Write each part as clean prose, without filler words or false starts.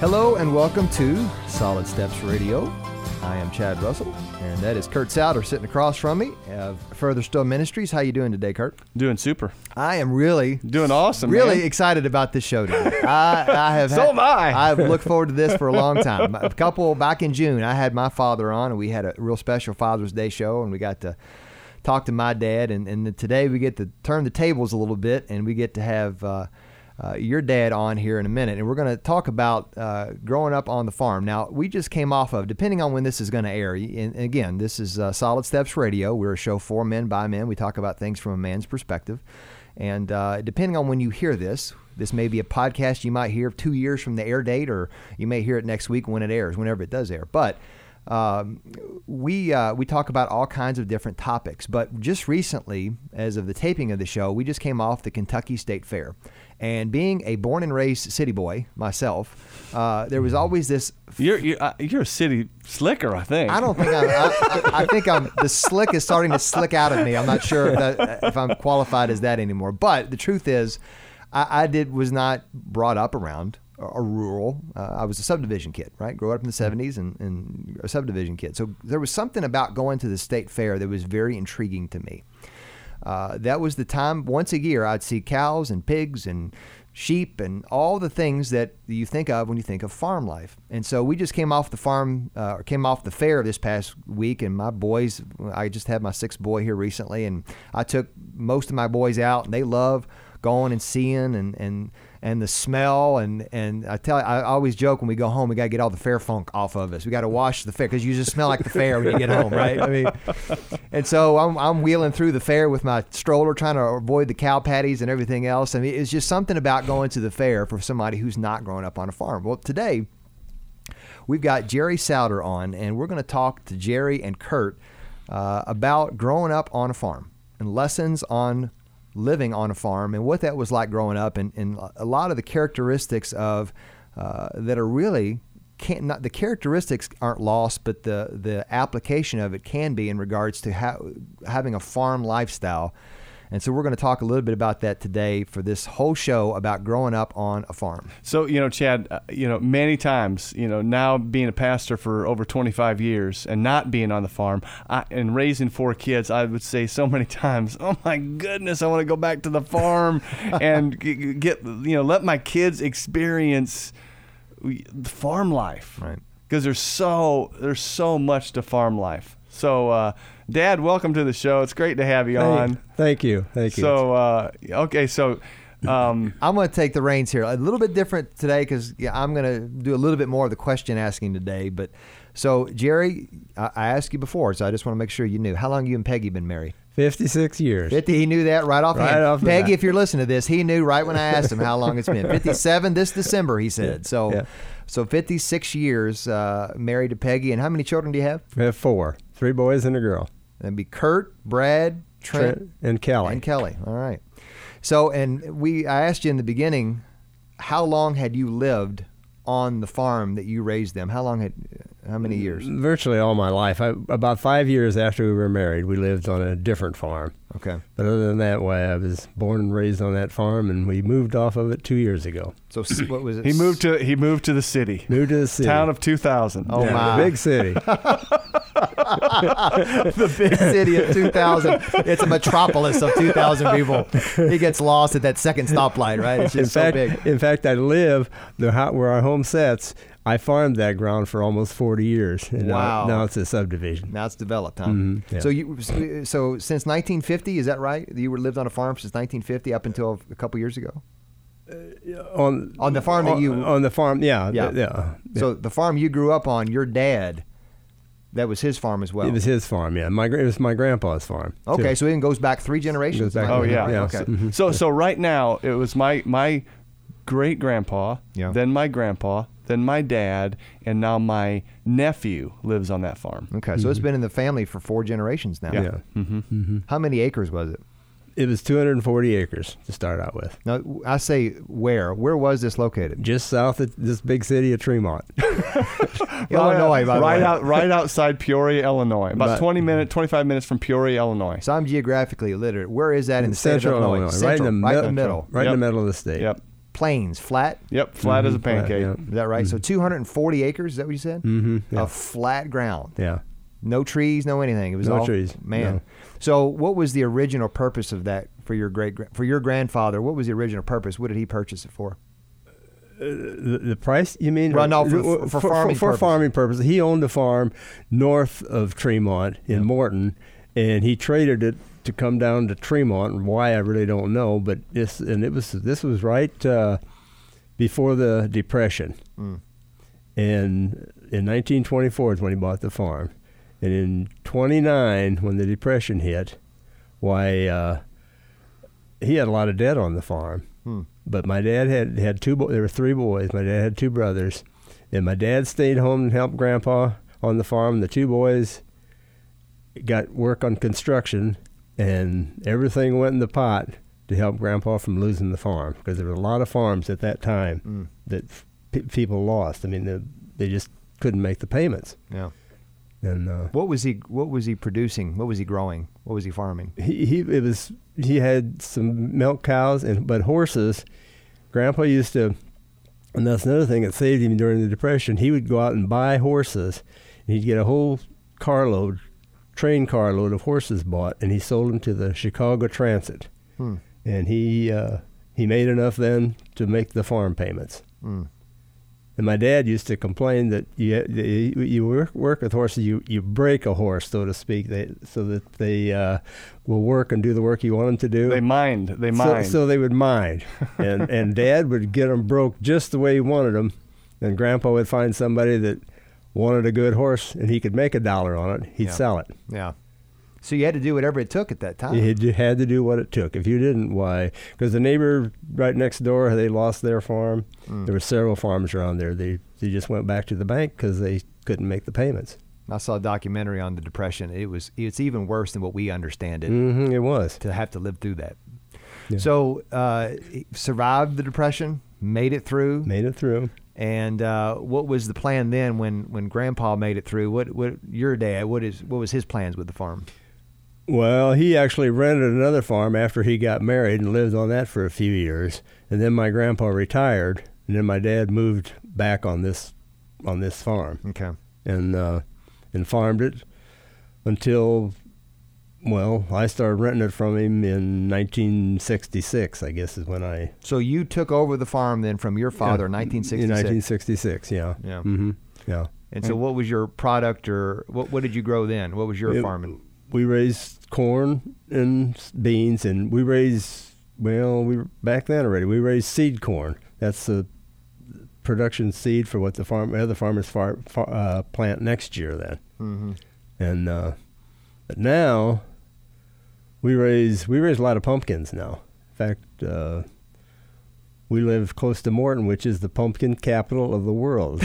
Hello and welcome to Solid Steps Radio. I am Chad Russell, and that is Kurt Souter sitting across from me of Further Still Ministries. How you doing today, Kurt? Doing super. I am really doing awesome. Really man. Excited about this show today. I've looked forward to this for a long time. A couple back in June, I had my father on, and we had a real special Father's Day show, and we got to talk to my dad. And today we get to turn the tables a little bit, and we get to have your dad on here in a minute, and we're going to talk about growing up on the farm. Now, we just came off of, depending on when this is going to air, and again, this is Solid Steps Radio. We're a show for men by men. We talk about things from a man's perspective, and depending on when you hear this, this may be a podcast you might hear 2 years from the air date, or you may hear it next week when it airs, whenever it does air, but we talk about all kinds of different topics. But just recently, as of the taping of the show, we just came off the Kentucky State Fair. And being a born and raised city boy myself, there was always this. You're a city slicker, I think. I don't think I'm. I think I'm. The slick is starting to slick out of me. I'm not sure if I'm qualified as that anymore. But the truth is, I was not brought up around a rural. I was a subdivision kid, right? Grew up in the 70s and a subdivision kid. So there was something about going to the state fair that was very intriguing to me. That was the time, once a year, I'd see cows and pigs and sheep and all the things that you think of when you think of farm life. And so we just came off the fair this past week, and my boys, I just had my sixth boy here recently, and I took most of my boys out, and they love going and seeing and the smell, and I always joke when we go home, we got to get all the fair funk off of us. We got to wash the fair, because you just smell like the fair when you get home, right? I mean, and so I'm wheeling through the fair with my stroller, trying to avoid the cow patties and everything else. I mean, it's just something about going to the fair for somebody who's not growing up on a farm. Well, today we've got Jerry Souter on, and we're going to talk to Jerry and Kurt about growing up on a farm and lessons on living on a farm and what that was like growing up, and a lot of the characteristics of that are really the characteristics aren't lost, but the application of it can be in regards to having a farm lifestyle. And so we're going to talk a little bit about that today for this whole show about growing up on a farm. So, Chad, many times, now being a pastor for over 25 years and not being on the farm and raising four kids, I would say so many times, oh my goodness, I want to go back to the farm and let my kids experience the farm life. Right. Because there's so much to farm life. So, Dad, welcome to the show. It's great to have you on. Thank you. So, I'm going to take the reins here. A little bit different today because I'm going to do a little bit more of the question asking today. But so, Jerry, I asked you before, so I just want to make sure you knew. How long you and Peggy been married? 56 years. 50, he knew that right off. Right off the Peggy, bat. If you're listening to this, he knew right when I asked him how long it's been. 57 this December, he said. So, yeah. So 56 years married to Peggy. And how many children do you have? We have four. 3 boys and a girl. That'd be Kurt, Brad, Trent, and Kelly. All right. So, and I asked you in the beginning, how long had you lived on the farm that you raised them? How many years? Virtually all my life. About 5 years after we were married, we lived on a different farm. Okay. But other than that, I was born and raised on that farm, and we moved off of it 2 years ago. So what was it? He moved to the city. Moved to the city. Town of 2,000. Oh, yeah, my. The big city. The big city of 2,000. It's a metropolis of 2,000 people. He gets lost at that second stoplight, right? It's just big. In fact, I live where our home sets. I farmed that ground for almost 40 years. And wow. Now it's a subdivision. Now it's developed, huh? Mm-hmm. Yeah. So since 1950, is that right? You lived on a farm since 1950 up until a couple years ago? On the farm that you... On the farm, yeah. So the farm you grew up on, your dad... That was his farm as well. It was his farm, yeah. It was my grandpa's farm. Okay, too. So it goes back 3 generations. Yeah. Okay. Mm-hmm. So right now it was my great grandpa, then my grandpa, then my dad, and now my nephew lives on that farm. Okay, so it's been in the family for 4 generations now. Yeah. Mm-hmm. Mm-hmm. How many acres was it? It was 240 acres to start out with. Now, I say where? Where was this located? Just south of this big city of Tremont. Illinois, by the way. Right outside Peoria, Illinois. About 25 minutes from Peoria, Illinois. So I'm geographically illiterate. Where is that in the state of Illinois? Right in the middle of the state. Yep. Plains, flat? Yep, flat as a pancake. Flat, yeah. Is that right? Mm-hmm. So 240 acres, is that what you said? Mm-hmm. Yeah. Of flat ground. Yeah. No trees, no anything. It was all trees. Man. No. So what was the original purpose of that for your grandfather? What was the original purpose? What did he purchase it for? The price, you mean? Well, no, for farming purposes. For farming purposes. He owned a farm north of Tremont in Morton, and he traded it to come down to Tremont. And why, I really don't know, but this was right before the Depression. Mm. And in 1924 is when he bought the farm. And in 1929, when the Depression hit, he had a lot of debt on the farm. Hmm. But my dad had there were three boys. My dad had two brothers. And my dad stayed home and helped Grandpa on the farm. The two boys got work on construction, and everything went in the pot to help Grandpa from losing the farm, because there were a lot of farms at that time that people lost. I mean, they just couldn't make the payments. Yeah. And what was he producing? What was he growing? What was he farming? He had some milk cows but horses. Grandpa used to, and that's another thing that saved him during the Depression. He would go out and buy horses, and he'd get a whole train carload of horses bought, and he sold them to the Chicago Transit. Hmm. And he made enough then to make the farm payments. Hmm. And my dad used to complain that you work with horses, you break a horse, so to speak, so that they will work and do the work you want them to do. They mined. So they would mine. And Dad would get them broke just the way he wanted them. And Grandpa would find somebody that wanted a good horse, and he could make $1 on it. He'd sell it. Yeah. So you had to do whatever it took at that time. You had to do what it took. If you didn't, why? Because the neighbor right next door, they lost their farm. Mm. There were several farms around there. They just went back to the bank because they couldn't make the payments. I saw a documentary on the Depression. It's even worse than what we understand it. Mm-hmm, it was. To have to live through that. Yeah. So survived the Depression, made it through. And what was the plan then when Grandpa made it through? What was his plans with the farm? Well, he actually rented another farm after he got married and lived on that for a few years. And then my grandpa retired, and then my dad moved back on this farm. Okay. And farmed it until, well, I started renting it from him in 1966, I guess is when I... So you took over the farm then from your father in 1966? In 1966, yeah. Yeah. Mm-hmm. Yeah. And so what was your product, or what did you grow then? What was your farming? We raised corn and beans, and we raised seed corn. That's the production seed for what the other farmers plant next year then. Mm-hmm. And but now we raise a lot of pumpkins now. In fact, we live close to Morton, which is the pumpkin capital of the world.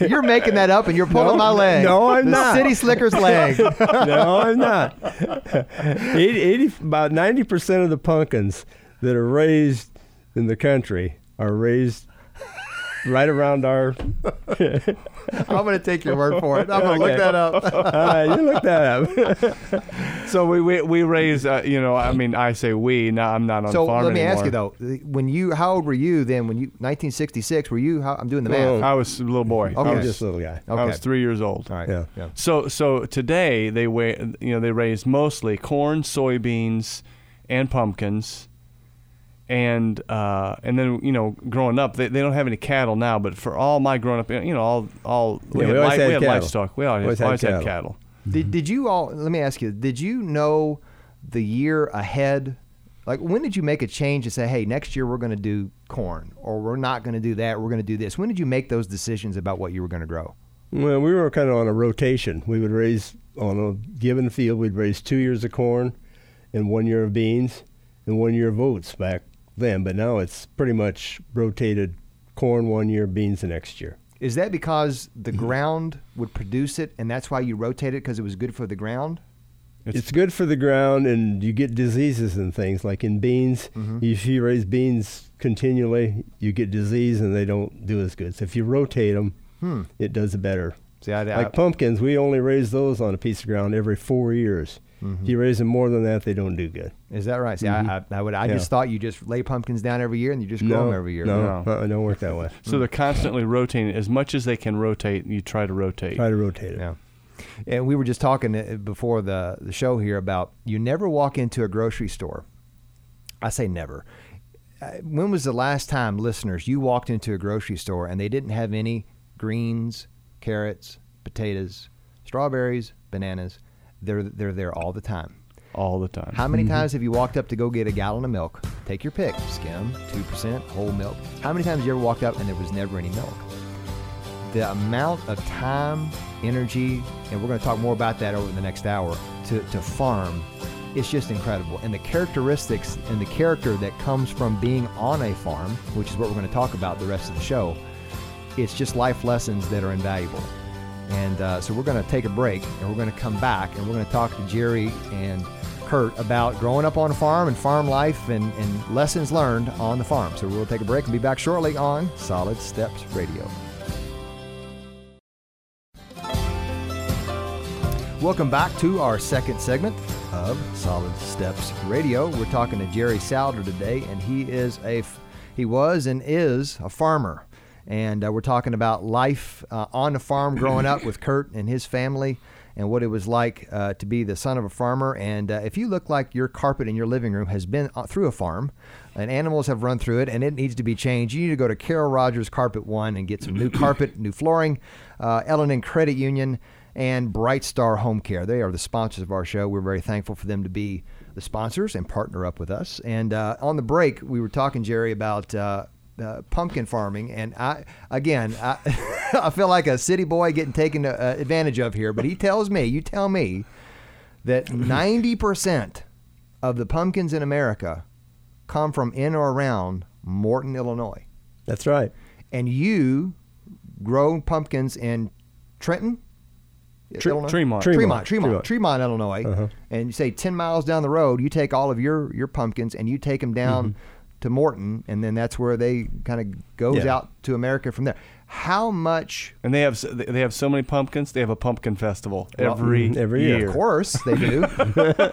You're making that up, and you're pulling my leg. No, I'm not. The city slicker's leg. No, I'm not. About 90% of the pumpkins that are raised in the country are raised right around our... I'm going to take your word for it. I'm going to look that up. All right, you look that up. So we raise, I say we. Now I'm not on the farm anymore. So let me ask you, though, how old were you then? 1966, were you? I'm doing the math. I was a little boy. Okay. I was just a little guy. Okay. I was 3 years old. All right. Yeah. Yeah. So today they raise mostly corn, soybeans, and pumpkins. And then, growing up, they don't have any cattle now, but for all my growing up, we had livestock. We always had cattle. Mm-hmm. Did you all, let me ask you, did you know the year ahead? Like, when did you make a change and say, hey, next year we're going to do corn, or we're not going to do that, we're going to do this? When did you make those decisions about what you were going to grow? Well, we were kind of on a rotation. We would raise, on a given field, we'd raise 2 years of corn and 1 year of beans and 1 year of oats back then, but now it's pretty much rotated corn 1 year, beans the next year. Is that because the ground would produce it, and that's why you rotate it, because it was good for the ground? It's good for the ground, and you get diseases and things. Like in beans, mm-hmm. If you raise beans continually, you get disease, and they don't do as good. So if you rotate them, it does better. See, like pumpkins, we only raise those on a piece of ground every 4 years. Mm-hmm. If you raise them more than that, they don't do good. Is that right? See, mm-hmm. I just thought you just lay pumpkins down every year and you just grow them every year. No, it don't work that way. So they're constantly rotating. As much as they can rotate, you try to rotate. Try to rotate it. Yeah. And we were just talking before the show here about you never walk into a grocery store. I say never. When was the last time, listeners, you walked into a grocery store and they didn't have any greens, carrots, potatoes, strawberries, bananas? They're there all the time. All the time. How many times have you walked up to go get a gallon of milk? Take your pick. Skim, 2%, whole milk. How many times have you ever walked up and there was never any milk? The amount of time, energy, and we're going to talk more about that over the next hour, to farm, it's just incredible. And the characteristics and the character that comes from being on a farm, which is what we're going to talk about the rest of the show, it's just life lessons that are invaluable. And so we're going to take a break, and we're going to come back, and we're going to talk to Jerry and Kurt about growing up on a farm and farm life and lessons learned on the farm. So we'll take a break and be back shortly on Solid Steps Radio. Welcome back to our second segment of Solid Steps Radio. We're talking to Jerry Souter today, and he was and is a farmer. And we're talking about life on the farm growing up with Kurt and his family and what it was like to be the son of a farmer. And if you look like your carpet in your living room has been through a farm and animals have run through it and it needs to be changed, you need to go to Carol Rogers Carpet One and get some new carpet, new flooring, Ellen and Credit Union, and Bright Star Home Care. They are the sponsors of our show. We're very thankful for them to be the sponsors and partner up with us. And on the break, we were talking, Jerry, about... pumpkin farming, and I I feel like a city boy getting taken advantage of here, but he tells me, you tell me, that 90% of the pumpkins in America come from in or around Morton, Illinois. That's right. And you grow pumpkins in Tremont, Illinois, and you say 10 miles down the road, you take all of your pumpkins and you take them down to Morton, and then that's where they kind of goes out to America from there. How much? And they have so many pumpkins. They have a pumpkin festival every year. Of course they do.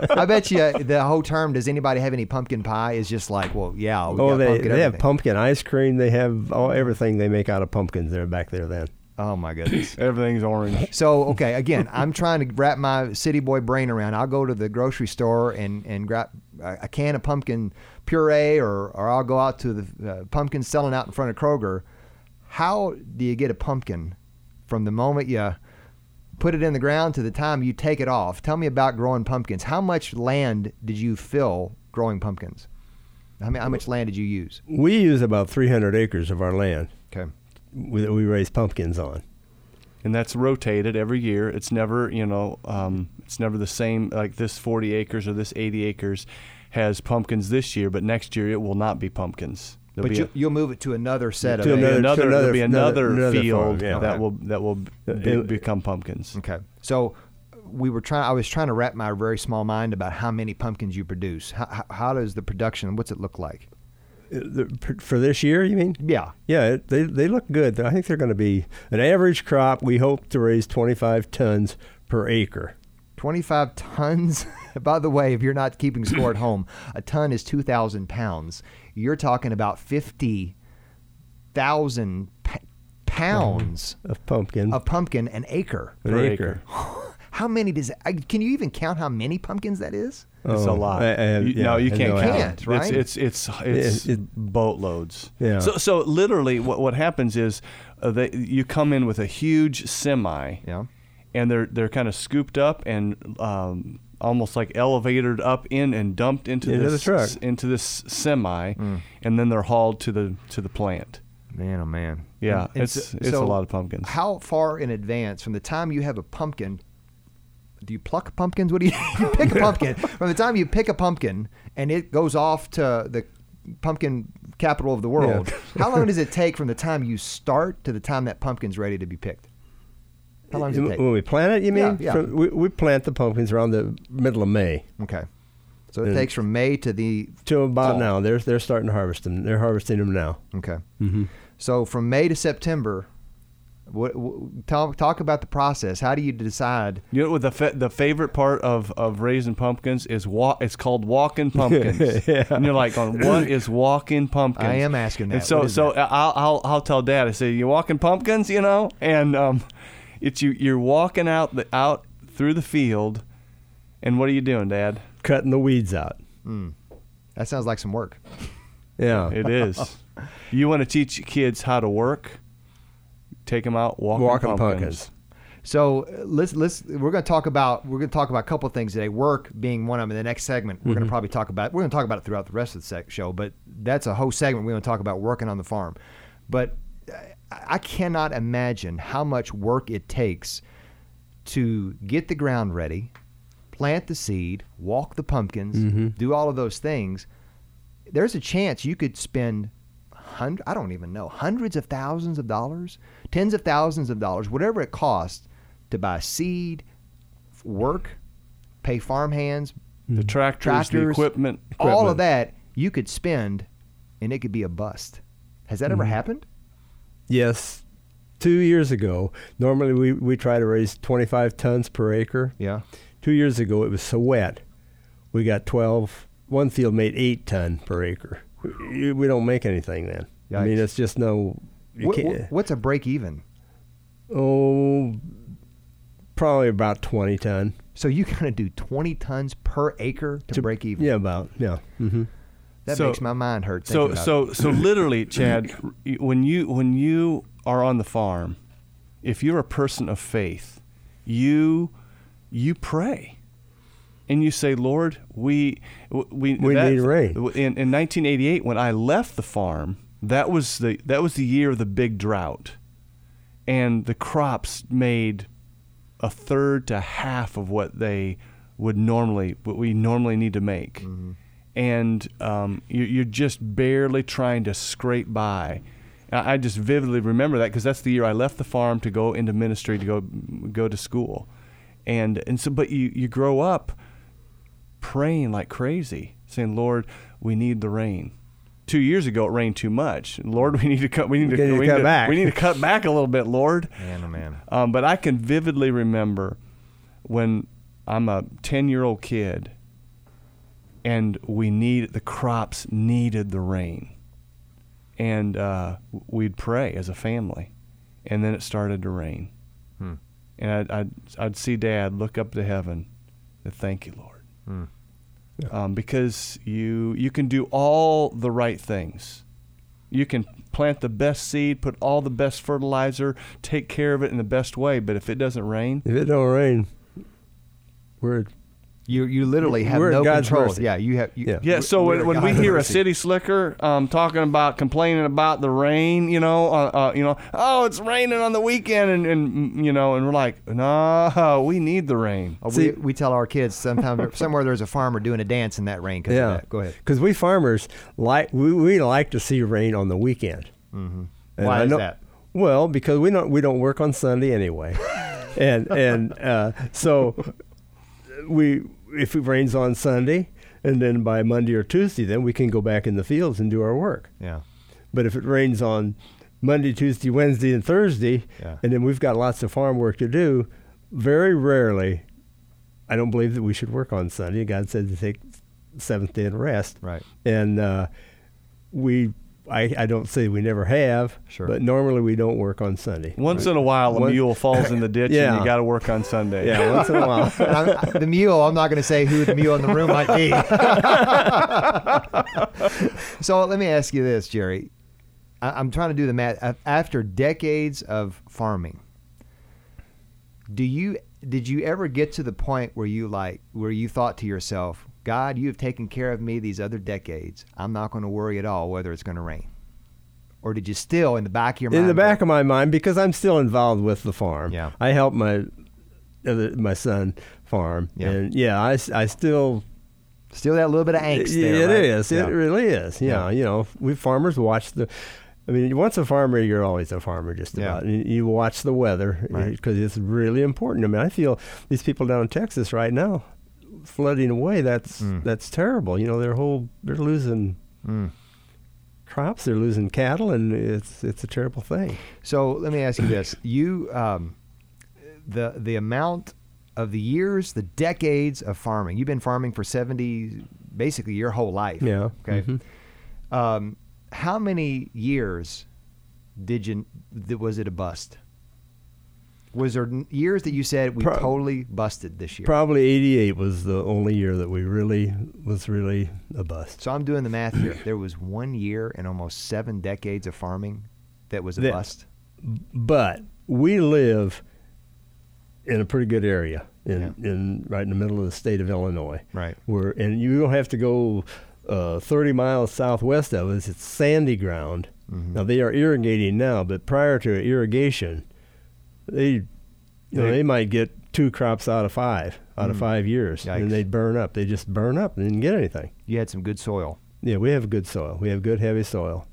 I bet you the whole term, does anybody have any pumpkin pie, is just like, well, yeah. They have pumpkin ice cream. They have everything they make out of pumpkins there back there then. Oh, my goodness. Everything's orange. So, okay, again, I'm trying to wrap my city boy brain around. I'll go to the grocery store and grab a can of pumpkin puree, or I'll go out to the pumpkin selling out in front of Kroger. How do you get a pumpkin from the moment you put it in the ground to the time you take it off? Tell me about growing pumpkins. How much land did you fill growing pumpkins? How much land did you use? We use about 300 acres of our land. Okay. We raise pumpkins on, and that's rotated every year. It's never, it's never the same. Like this 40 acres or this 80 acres has pumpkins this year, but next year it will not be pumpkins. There'll but you'll move it to another set of there'll be another field that will become pumpkins. Okay, so I was trying to wrap my very small mind about how many pumpkins you produce. How does the production? What's it look like? For this year, you mean? Yeah. Yeah, they look good. I think they're going to be an average crop. We hope to raise 25 tons per acre. 25 tons? By the way, if you're not keeping score at home, a ton is 2,000 pounds. You're talking about 50,000 pounds of pumpkin. A pumpkin an acre. An acre. How many can you even count how many pumpkins that is? It's a lot. You can't count. Right? It's boatloads. Yeah. So literally what happens is you come in with a huge semi. Yeah. And they're kind of scooped up and almost like elevated up in and dumped into this semi, and then they're hauled to the plant. Man, oh man. Yeah, and it's a lot of pumpkins. How far in advance from the time you have a pumpkin? Do you pluck pumpkins? What do you pick a pumpkin? From the time you pick a pumpkin and it goes off to the pumpkin capital of the world, how long does it take from the time you start to the time that pumpkin's ready to be picked? How long does it take? When we plant it, you mean? Yeah. We plant the pumpkins around the middle of May. Okay. So it takes from May to the... To about fall. Now. They're starting to harvest them. They're harvesting them now. Okay. Mm-hmm. So from May to September, Talk about the process. How do you decide? You know, the favorite part of raising pumpkins is it's called walking pumpkins. Yeah. And you're like, what is walking pumpkins? I am asking that. And so I'll tell Dad. I say, you walking pumpkins, you know, and it's you're walking out through the field, and what are you doing, Dad? Cutting the weeds out. Mm. That sounds like some work. Yeah, it is. You want to teach kids how to work? Take them out walking pumpkins. So we're going to talk about a couple of things today. Work being one of them. In the next segment, we're mm-hmm. going to probably talk about. We're going to talk about it throughout the rest of the show. But that's a whole segment. We're going to talk about working on the farm. But I cannot imagine how much work it takes to get the ground ready, plant the seed, walk the pumpkins, mm-hmm. do all of those things. There's a chance you could spend hundreds of thousands of dollars, tens of thousands of dollars, whatever it costs to buy seed, work, pay farmhands, the tractors, the equipment, all of that you could spend, and it could be a bust. Has that ever happened? Yes. 2 years ago, normally we try to raise 25 tons per acre. Yeah. 2 years ago, it was so wet, we got 12. One field made 8 ton per acre. We don't make anything then. Yikes. I mean, it's just no. What's a break even? Oh, probably about 20 ton. So you gotta do 20 tons per acre to break even. Yeah, about yeah. Mm-hmm. That makes my mind hurt. So literally, Chad, when you are on the farm, if you're a person of faith, you pray. And you say, Lord, we need rain. In 1988, when I left the farm, that was the year of the big drought, and the crops made a third to half of what we normally need to make, mm-hmm. and you're just barely trying to scrape by. I just vividly remember that because that's the year I left the farm to go into ministry, to go to school, and so but you grow up praying like crazy, saying, Lord, we need the rain. 2 years ago, it rained too much. Lord, we need to cut back a little bit, Lord. Man, oh man. But I can vividly remember when I'm a 10-year-old kid and the crops needed the rain. And we'd pray as a family. And then it started to rain. Hmm. And I'd see Dad look up to heaven and thank you, Lord. Hmm. Yeah. Because you can do all the right things. You can plant the best seed, put all the best fertilizer, take care of it in the best way, but if it don't rain, we're you literally have no control. Mercy. Yeah, you have. So when we hear mercy. A city slicker talking about complaining about the rain, oh, it's raining on the weekend, and we're like, no, we need the rain. See, we tell our kids sometimes somewhere there's a farmer doing a dance in that rain. Yeah, of that. Go ahead. Because we farmers we like to see rain on the weekend. Mm-hmm. Why is that? Well, because we don't work on Sunday anyway, and so. If it rains on Sunday, and then by Monday or Tuesday, then we can go back in the fields and do our work. Yeah. But if it rains on Monday, Tuesday, Wednesday, and Thursday, and then we've got lots of farm work to do, very rarely, I don't believe that we should work on Sunday. God said to take the seventh day and rest. Right. And I don't say we never have, sure. But normally we don't work on Sunday. Once in a while, a mule falls in the ditch, and you got to work on Sunday. Yeah, once in a while. The mule, I'm not going to say who the mule in the room might be. So let me ask you this, Jerry. I'm trying to do the math. After decades of farming, did you ever get to the point where you thought to yourself, God, you have taken care of me these other decades. I'm not going to worry at all whether it's going to rain. Or did you still, in the back of your mind? In the back of my mind, because I'm still involved with the farm. Yeah. I help my son farm. Yeah. And I still... Still that little bit of angst there, right? It is. Yeah. It really is. Yeah. We farmers watch the... I mean, once a farmer, you're always a farmer just about. Yeah. You watch the weather because it's really important. I mean, I feel these people down in Texas right now, flooding away, that's terrible. They're losing crops, they're losing cattle, and it's a terrible thing. So let me ask you this. You, the amount of the years, the decades of farming, you've been farming for basically your whole life. Yeah. Okay. Mm-hmm. How many years was it a bust? Was there years that you said we totally busted this year? Probably 88 was the only year that we was really a bust. So I'm doing the math here. There was 1 year and almost 7 decades of farming that was a bust. But we live in a pretty good area, right in the middle of the state of Illinois. Right. And you don't have to go 30 miles southwest of us. It's sandy ground. Mm-hmm. Now, they are irrigating now, but prior to irrigation, they might get 2 crops out of 5 years. Yikes. And they'd burn up. They just burn up and didn't get anything. You had some good soil. Yeah, we have good soil. We have good, heavy soil.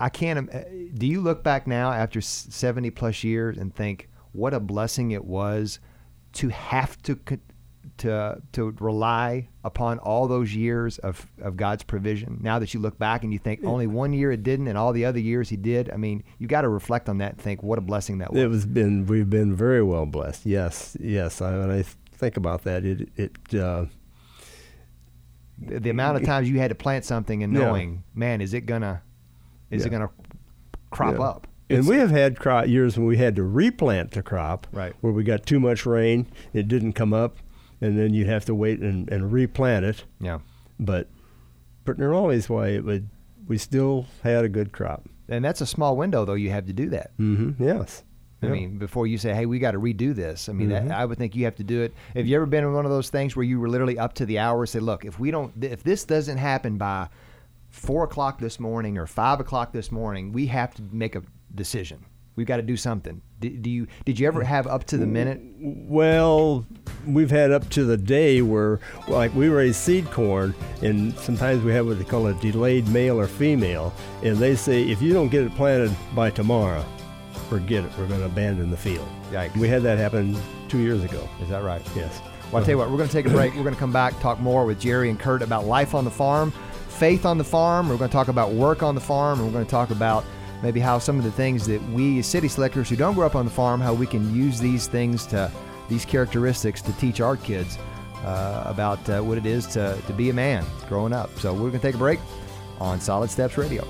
Do you look back now after 70 plus years and think what a blessing it was to have to rely upon all those years of God's provision? Now that you look back and you think only 1 year it didn't and all the other years he did, I mean, you got to reflect on that and think what a blessing that was. We've been very well blessed. Yes. When I think about that, the amount of times you had to plant something and knowing, man, is it gonna crop up? And we have had crop years when we had to replant the crop, right, where we got too much rain, it didn't come up. And then you'd have to wait and replant it. Yeah. But in always way, we still had a good crop. And that's a small window, though, you have to do that. Mm-hmm. Yes. I mean, before you say, hey, we got to redo this. I mean, mm-hmm. I would think you have to do it. Have you ever been in one of those things where you were literally up to the hour and say, look, if this doesn't happen by 4 o'clock this morning or 5 o'clock this morning, we have to make a decision. We've got to do something. Did you ever have up to the minute? Well, we've had up to the day where, like, we raise seed corn, and sometimes we have what they call a delayed male or female, and they say, if you don't get it planted by tomorrow, forget it. We're going to abandon the field. Yikes. We had that happen 2 years ago. Is that right? Yes. Well, I'll tell you what, we're going to take a break. We're going to come back, talk more with Jerry and Kurt about life on the farm, faith on the farm. We're going to talk about work on the farm, and we're going to talk about maybe how some of the things that we as city slickers who don't grow up on the farm, how we can use these characteristics to teach our kids about what it is to be a man growing up. So we're going to take a break on Solid Steps Radio.